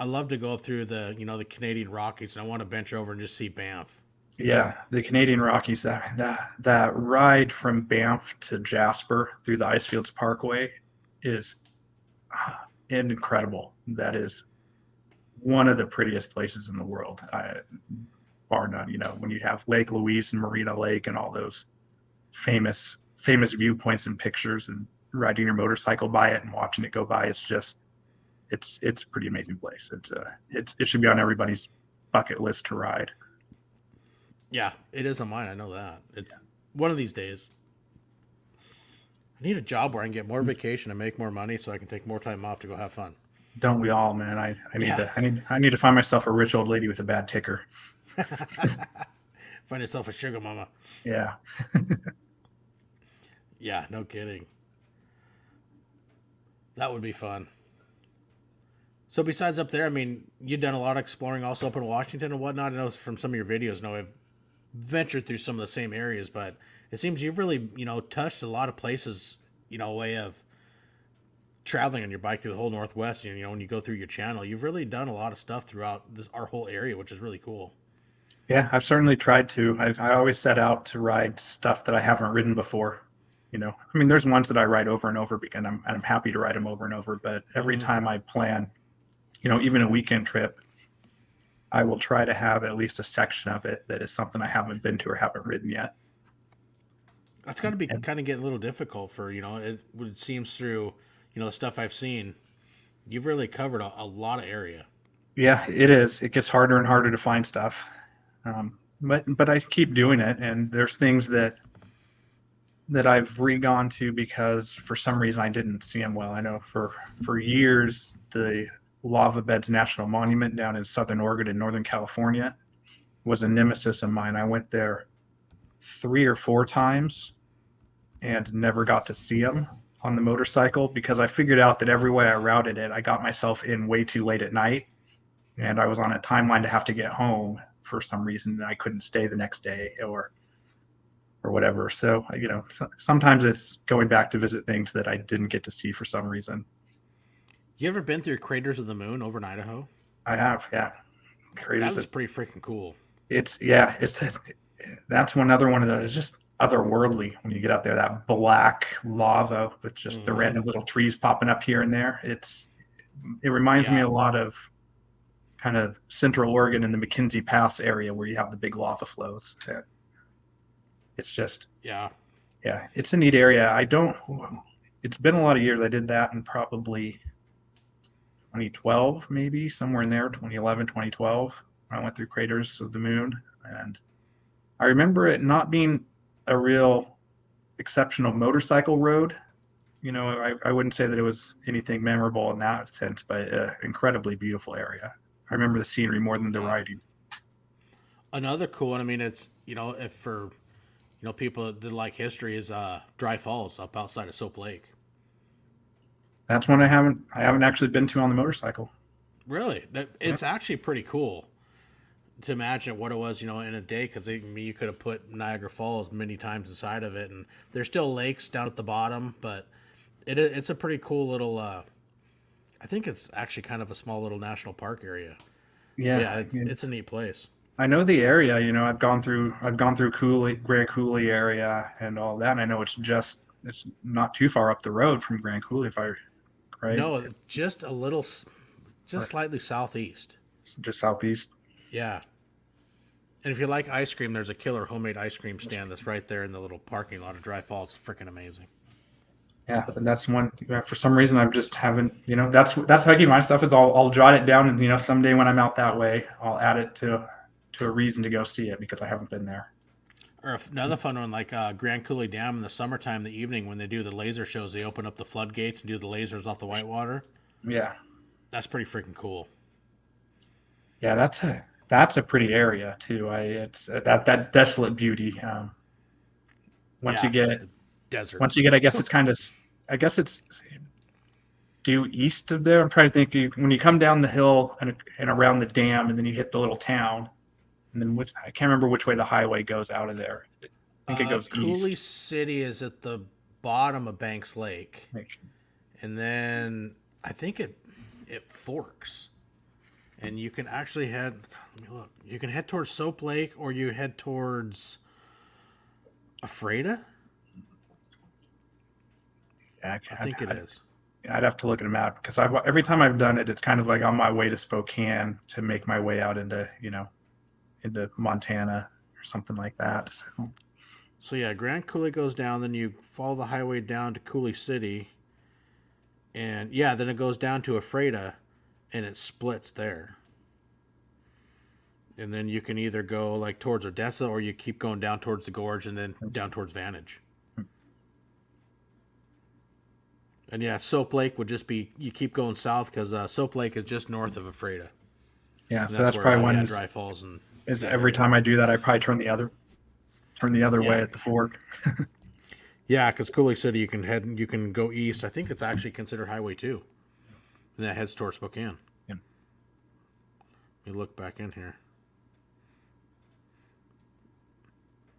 love to go up through the, you know, the Canadian Rockies, and I want to venture over and just see Banff. Yeah, the Canadian Rockies, that ride from Banff to Jasper through the Icefields Parkway is incredible. That is one of the prettiest places in the world, bar none. You know, when you have Lake Louise and Marina Lake and all those famous viewpoints and pictures, and riding your motorcycle by it and watching it go by, it's a pretty amazing place. It should be on everybody's bucket list to ride. Yeah, it is on mine. I know that. It's one of these days. I need a job where I can get more vacation and make more money, so I can take more time off to go have fun. Don't we all, man? I need to find myself a rich old lady with a bad ticker. Find yourself a sugar mama. Yeah. Yeah, no kidding. That would be fun. So besides up there, I mean, you've done a lot of exploring also up in Washington and whatnot. I know from some of your videos, I've ventured through some of the same areas, but it seems you've really, you know, touched a lot of places, you know, way of traveling on your bike through the whole Northwest. You know, when you go through your channel, you've really done a lot of stuff throughout our whole area, which is really cool. Yeah, I've certainly tried to. I always set out to ride stuff that I haven't ridden before. You know, I mean, there's ones that I ride over and over because I'm happy to ride them over and over, but every time I plan, you know, even a weekend trip, I will try to have at least a section of it that is something I haven't been to or haven't ridden yet. That's got to be kind of getting a little difficult for, you know, it seems through, you know, the stuff I've seen, you've really covered a lot of area. Yeah, it is. It gets harder and harder to find stuff. But I keep doing it, and there's things that I've re-gone to because for some reason I didn't see them well. I know for years, the Lava Beds National Monument down in Southern Oregon and Northern California was a nemesis of mine. I went there 3 or 4 times and never got to see them on the motorcycle because I figured out that every way I routed it, I got myself in way too late at night, and I was on a timeline to have to get home for some reason, and I couldn't stay the next day or whatever. So, you know, sometimes it's going back to visit things that I didn't get to see for some reason. You ever been through Craters of the Moon over in Idaho? I have, yeah. That was pretty freaking cool. That's one of those. It's just otherworldly when you get out there. That black lava with just the random little trees popping up here and there. It reminds me a lot of kind of Central Oregon and the McKinsey Pass area where you have the big lava flows. It's just it's a neat area. It's been a lot of years. I did that and probably 2012, maybe somewhere in there, 2011, 2012, when I went through Craters of the Moon. And I remember it not being a real exceptional motorcycle road. You know, I wouldn't say that it was anything memorable in that sense, but incredibly beautiful area. I remember the scenery more than the riding. Another cool one, I mean, it's, you know, if for, you know, people that did like history, is Dry Falls up outside of Soap Lake. That's one I haven't actually been to on the motorcycle. Really? It's actually pretty cool to imagine what it was, you know, in a day, because you could have put Niagara Falls many times inside of it, and there's still lakes down at the bottom, but it's a pretty cool little, I think it's actually kind of a small little national park area. Yeah, it's a neat place. I know the area, you know, I've gone through Coulee, Grand Coulee area and all that. And I know it's not too far up the road from Grand Coulee, if I, right? No, just a little, slightly southeast. Just southeast. Yeah. And if you like ice cream, there's a killer homemade ice cream stand that's right there in the little parking lot of Dry Falls. It's freaking amazing. Yeah, and that's one, for some reason, I just haven't, you know, that's how I keep my stuff is I'll jot it down, and, you know, someday when I'm out that way, I'll add it to a reason to go see it, because I haven't been there. Or another fun one, like Grand Coulee Dam in the summertime, the evening when they do the laser shows, they open up the floodgates and do the lasers off the whitewater. Yeah. That's pretty freaking cool. Yeah, that's a pretty area too. It's that desolate beauty. Once you get, I guess it's kind of, it's due east of there. I'm trying to think, when you come down the hill and around the dam, and then you hit the little town, and then I can't remember which way the highway goes out of there. I think it goes east. Coulee City is at the bottom of Banks Lake. And then I think it forks, and you can actually head towards Soap Lake, or you head towards Ephrata. I think it is. I'd have to look at a map, because every time I've done it, it's kind of like on my way to Spokane to make my way out into Montana or something like that. So yeah, Grand Coulee goes down, then you follow the highway down to Coulee City, and yeah, then it goes down to Ephrata, and it splits there. And then you can either go like towards Odessa, or you keep going down towards the gorge and then down towards Vantage. And yeah, Soap Lake would just be, you keep going south, because Soap Lake is just north of Ephrata. Yeah, so that's probably one. Dry Falls is every time I do that, I probably turn the other way at the fork. Yeah, because Coulee City, you can go east. I think it's actually considered Highway 2, and that heads towards Spokane. Yeah. Let me look back in here.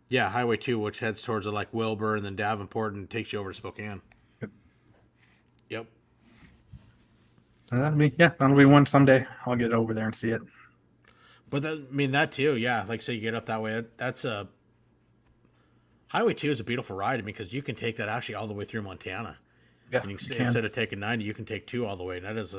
Yeah, Highway 2, which heads towards like Wilbur and then Davenport, and takes you over to Spokane. Yep. That'll be one someday. I'll get over there and see it. But that too, yeah. Like, say you get up that way. That's a Highway 2 is a beautiful ride. I mean, because you can take that actually all the way through Montana. Yeah. And instead of taking 90, you can take 2 all the way. And that is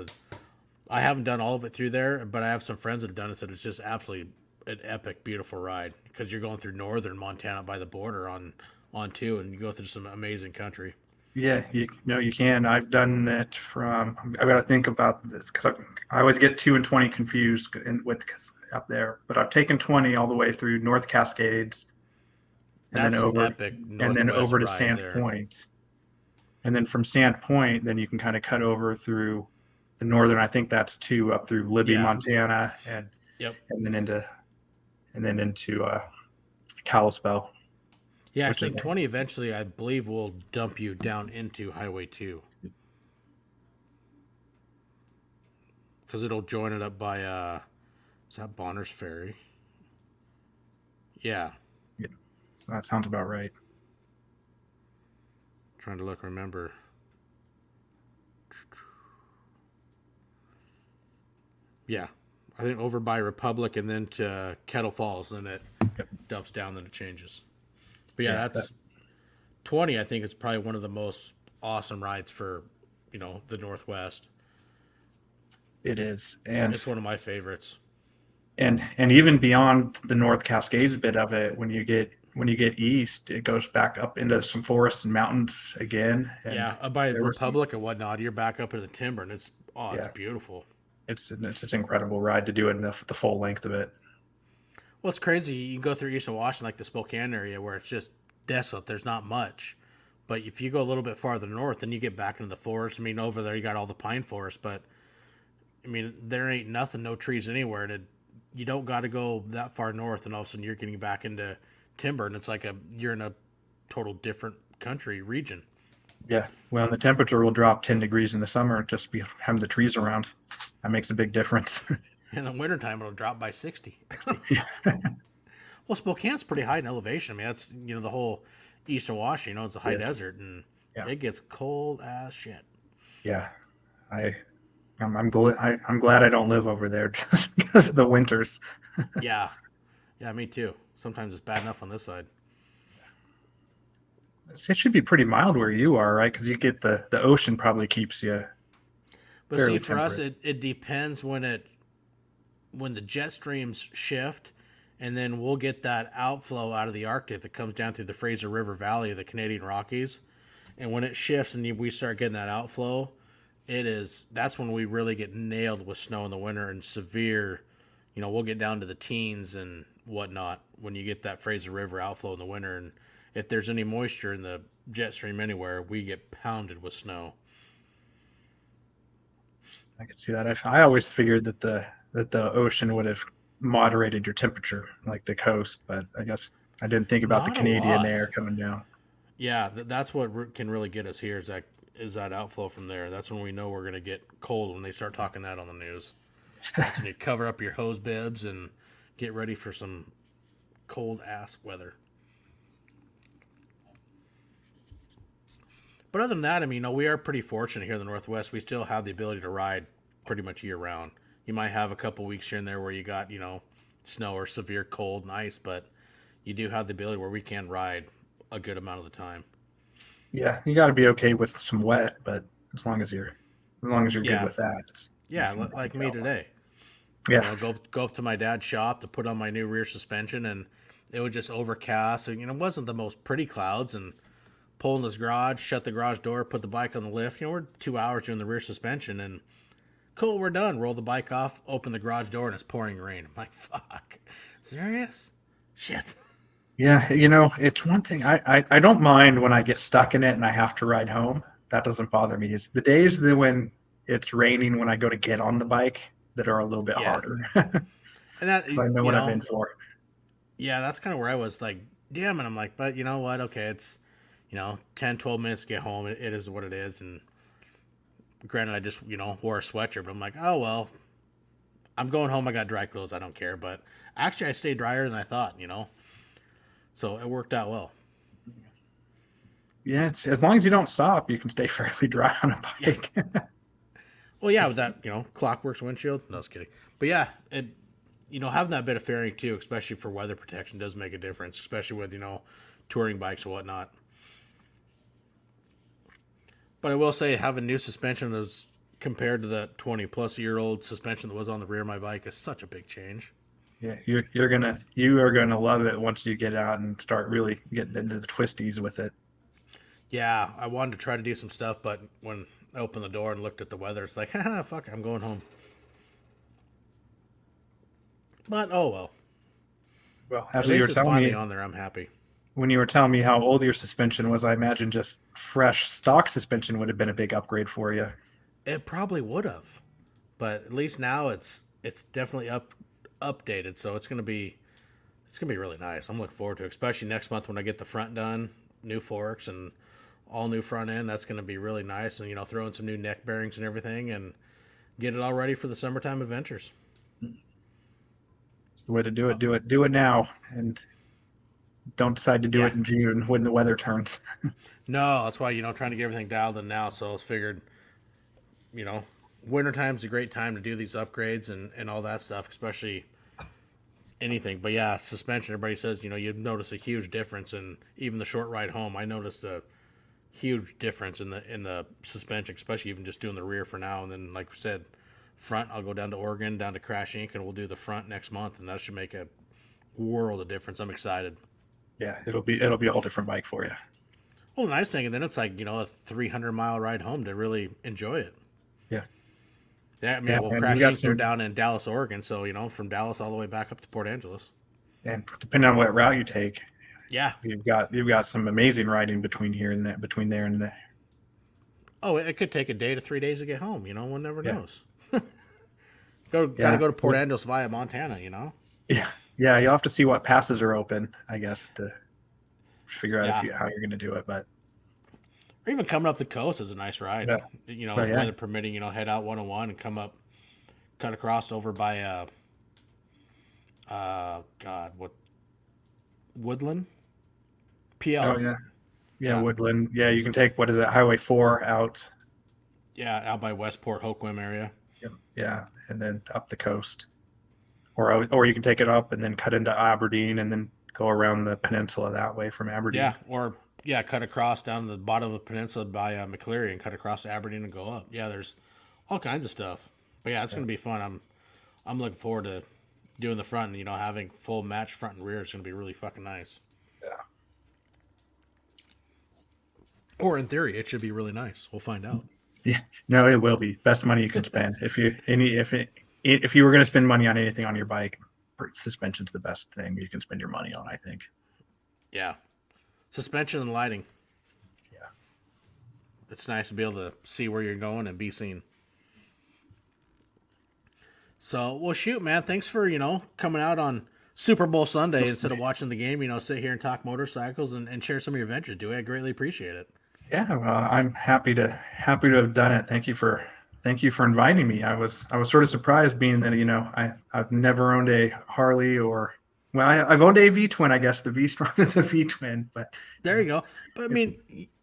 I haven't done all of it through there, but I have some friends that have done it. So it's just absolutely an epic, beautiful ride, because you're going through northern Montana by the border on 2, and you go through some amazing country. Yeah, you can. I've done it from. I got to think about this, because I always get 2 and 20 confused up there. But I've taken 20 all the way through North Cascades, and then over to Sand Point, and then from Sand Point, then you can kind of cut over through the northern. I think that's 2 up through Libby, Montana, and then into Kalispell. Yeah, I think 20 eventually, I believe, will dump you down into Highway 2. Because it'll join it up by, is that Bonner's Ferry? Yeah. That sounds about right. I'm trying to remember. Yeah, I think over by Republic and then to Kettle Falls, and then it dumps down, then it changes. But yeah, that's 20. I think it's probably one of the most awesome rides for, you know, the Northwest. It is, and it's one of my favorites. And even beyond the North Cascades bit of it, when you get east, it goes back up into some forests and mountains again. And yeah, by Republic and whatnot, you're back up in the timber, and it's beautiful. It's an incredible ride to do it in the full length of it. Well, it's crazy. You can go through eastern Washington, like the Spokane area, where it's just desolate. There's not much. But if you go a little bit farther north, then you get back into the forest. I mean, over there you got all the pine forest, but I mean, there ain't nothing, no trees anywhere. You don't got to go that far north, and all of a sudden you're getting back into timber, and it's like you're in a total different country region. Yeah, well, the temperature will drop 10 degrees in the summer just be having the trees around. That makes a big difference. In the wintertime, it'll drop by 60. Well, Spokane's pretty high in elevation. I mean, that's, you know, the whole east of Washington, you know, it's a high desert, and it gets cold as shit. Yeah, I'm glad I don't live over there just because of the winters. Yeah, me too. Sometimes it's bad enough on this side. It should be pretty mild where you are, right? Because you get the ocean probably keeps you. But see, for temperate. Us, it depends when the jet streams shift, and then we'll get that outflow out of the Arctic that comes down through the Fraser River Valley of the Canadian Rockies, and when it shifts and we start getting that outflow, that's when we really get nailed with snow in the winter and severe. You know, we'll get down to the teens and whatnot when you get that Fraser River outflow in the winter. And if there's any moisture in the jet stream anywhere, we get pounded with snow. I can see that. I always figured that the ocean would have moderated your temperature, like the coast, but I guess I didn't think about the Canadian air coming down. Yeah, that's what can really get us here is that outflow from there. That's when we know we're going to get cold when they start talking that on the news. That's when you cover up your hose bibs and get ready for some cold-ass weather. But other than that, I mean, you know, we are pretty fortunate here in the Northwest. We still have the ability to ride pretty much year-round. You might have a couple weeks here and there where you got, you know, snow or severe cold and ice, but you do have the ability where we can ride a good amount of the time. Yeah, you got to be okay with some wet, but as long as you're good with that. Yeah, like me today. Yeah, you know, go up to my dad's shop to put on my new rear suspension, and it was just overcast, and you know, it wasn't the most pretty clouds, and pull in this garage, shut the garage door, put the bike on the lift. You know, we're 2 hours doing the rear suspension, and cool, we're done. Roll the bike off, open the garage door, and it's pouring rain. I'm like, fuck. Serious? Shit. Yeah, you know, it's one thing. I don't mind when I get stuck in it and I have to ride home. That doesn't bother me. It's the days when it's raining when I go to get on the bike that are a little bit harder. And that, I know what I'm in for. Yeah, that's kind of where I was like, damn it. I'm like, but you know what? Okay, it's, you know, 10, 12 minutes to get home. It is what it is. And granted, I just, you know, wore a sweatshirt, but I'm like, oh, well, I'm going home. I got dry clothes. I don't care. But actually, I stayed drier than I thought, you know. So it worked out well. Yeah, as long as you don't stop, you can stay fairly dry on a bike. Yeah. Well, yeah, with that, you know, Clockwork's windshield. No, I was kidding. But yeah, it, you know, having that bit of fairing too, especially for weather protection, does make a difference, especially with, you know, touring bikes and whatnot. But I will say, having new suspension as compared to the 20-plus-year-old suspension that was on the rear of my bike is such a big change. Yeah, you are gonna love it once you get out and start really getting into the twisties with it. Yeah, I wanted to try to do some stuff, but when I opened the door and looked at the weather, it's like, haha, fuck, I'm going home. But oh well. Well, at least it's finally on there. I'm happy. When you were telling me how old your suspension was, I imagine just fresh stock suspension would have been a big upgrade for you. It probably would have, but at least now it's definitely updated, so it's gonna be really nice. I'm looking forward to it, especially next month when I get the front done, new forks and all new front end. That's gonna be really nice, and you know, throw in some new neck bearings and everything, and get it all ready for the summertime adventures. It's the way to do it. Do it now, and don't decide to do it in June when the weather turns. No, that's why, you know, trying to get everything dialed in now. So I figured, you know, wintertime's a great time to do these upgrades and all that stuff, especially anything. But yeah, suspension, everybody says, you know, you'd notice a huge difference. And even the short ride home, I noticed a huge difference in the suspension, especially even just doing the rear for now. And then, like we said, front, I'll go down to Oregon, down to Crash Inc, and we'll do the front next month. And that should make a world of difference. I'm excited. Yeah, it'll be a whole different bike for you. Well, the nice thing, and then it's like, you know, a 300-mile ride home to really enjoy it. Yeah. Yeah, I mean, we'll Crash Inc. They're down in Dallas, Oregon, so, you know, from Dallas all the way back up to Port Angeles. And depending on what route you take, Yeah, you've got some amazing riding between there and there. Oh, it could take a day to 3 days to get home. You know, one never knows. Gotta go to Port Angeles via Montana. You know. Yeah. You'll have to see what passes are open, I guess, to figure out how you're going to do it. But or even coming up the coast is a nice ride. Yeah. You know, weather permitting. You know, head out 101 and come up, cut across over by Woodland? PL. Oh, yeah. Woodland. Yeah, you can take, Highway 4 out. Yeah, out by Westport, Hoquiam area. Yep. Yeah, and then up the coast. Or you can take it up and then cut into Aberdeen and then go around the peninsula that way from Aberdeen. Yeah, or cut across down the bottom of the peninsula by McCleary and cut across to Aberdeen and go up. Yeah, there's all kinds of stuff. But yeah, it's going to be fun. I'm looking forward to doing the front and, you know, having full match front and rear is going to be really fucking nice. Yeah. Or in theory, it should be really nice. We'll find out. Yeah. No, it will be. Best money you can spend. If you were going to spend money on anything on your bike, suspension's the best thing you can spend your money on, I think. Yeah. Suspension and lighting. Yeah. It's nice to be able to see where you're going and be seen. So, well, shoot, man, thanks for, you know, coming out on Super Bowl Sunday instead of watching the game, you know, sit here and talk motorcycles and share some of your adventures, Dewey. I greatly appreciate it. Yeah, well, I'm happy to have done it. Thank you for inviting me. I was sort of surprised being that, you know, I've never owned a Harley or, well, I've owned a V-Twin, I guess. The V-Strom is a V-Twin, but. There you go. But, I mean,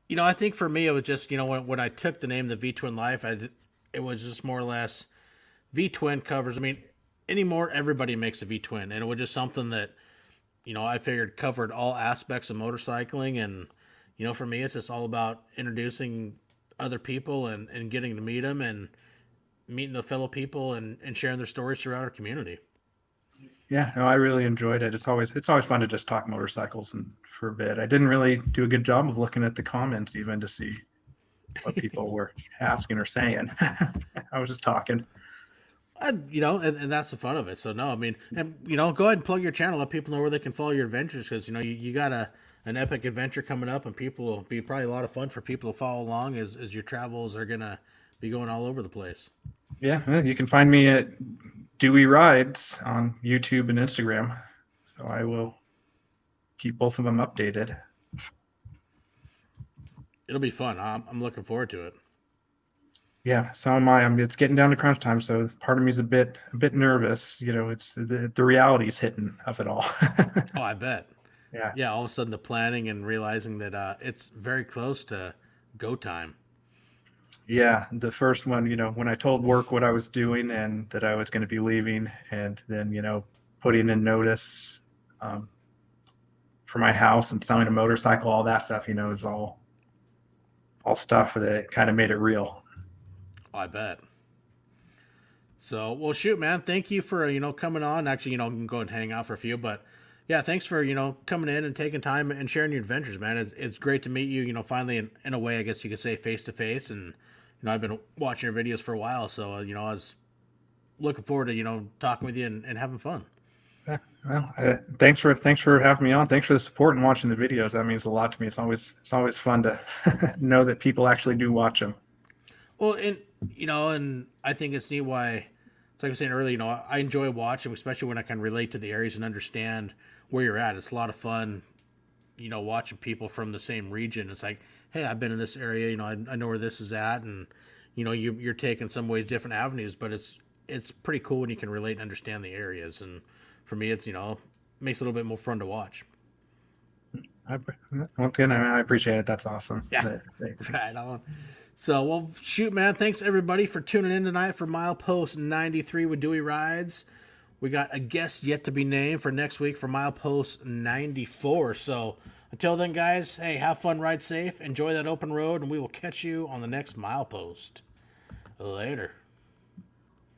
you know, I think for me it was just, you know, when I took the name the V-Twin Life, it was just more or less, V-Twin covers, I mean, anymore, everybody makes a V-Twin. And it was just something that, you know, I figured covered all aspects of motorcycling. And, you know, for me, it's just all about introducing other people and getting to meet them and meeting the fellow people and sharing their stories throughout our community. Yeah, no, I really enjoyed it. It's always fun to just talk motorcycles and for a bit. I didn't really do a good job of looking at the comments even to see what people were asking or saying. I was just talking. You know, and that's the fun of it. So, no, I mean, and, you know, go ahead and plug your channel. Let people know where they can follow your adventures because, you know, you got an epic adventure coming up and people will be probably a lot of fun for people to follow along as your travels are going to be going all over the place. Yeah, you can find me at Dewey Rides on YouTube and Instagram. So I will keep both of them updated. It'll be fun. I'm looking forward to it. Yeah, so am I. It's getting down to crunch time, so part of me is a bit nervous. You know, it's the reality's hitting of it all. Oh, I bet. Yeah. Yeah, all of a sudden the planning and realizing that it's very close to go time. Yeah, the first one, you know, when I told work what I was doing and that I was going to be leaving and then, you know, putting in notice for my house and selling a motorcycle, all that stuff, you know, is all stuff that kind of made it real. I bet. So, well, shoot, man, thank you for, you know, coming on. Actually, you know, I can go ahead and hang out for a few, but yeah, thanks for, you know, coming in and taking time and sharing your adventures, man. It's great to meet you, you know, finally in a way, I guess you could say face to face. And, you know, I've been watching your videos for a while. So, you know, I was looking forward to, you know, talking with you and having fun. Yeah, well, thanks for having me on. Thanks for the support and watching the videos. That means a lot to me. It's always fun to know that people actually do watch them. Well, and, you know, and I think it's neat why, like I was saying earlier, you know, I enjoy watching, especially when I can relate to the areas and understand where you're at. It's a lot of fun, you know, watching people from the same region. It's like, hey, I've been in this area, you know, I know where this is at. And, you know, you're taking some ways different avenues, but it's pretty cool when you can relate and understand the areas. And for me, it's, you know, makes it a little bit more fun to watch. I appreciate it. That's awesome. Yeah. Right on. So, well, shoot, man, thanks, everybody, for tuning in tonight for Milepost 93 with Dewey Rides. We got a guest yet to be named for next week for Milepost 94. So, until then, guys, hey, have fun, ride safe, enjoy that open road, and we will catch you on the next Milepost. Later.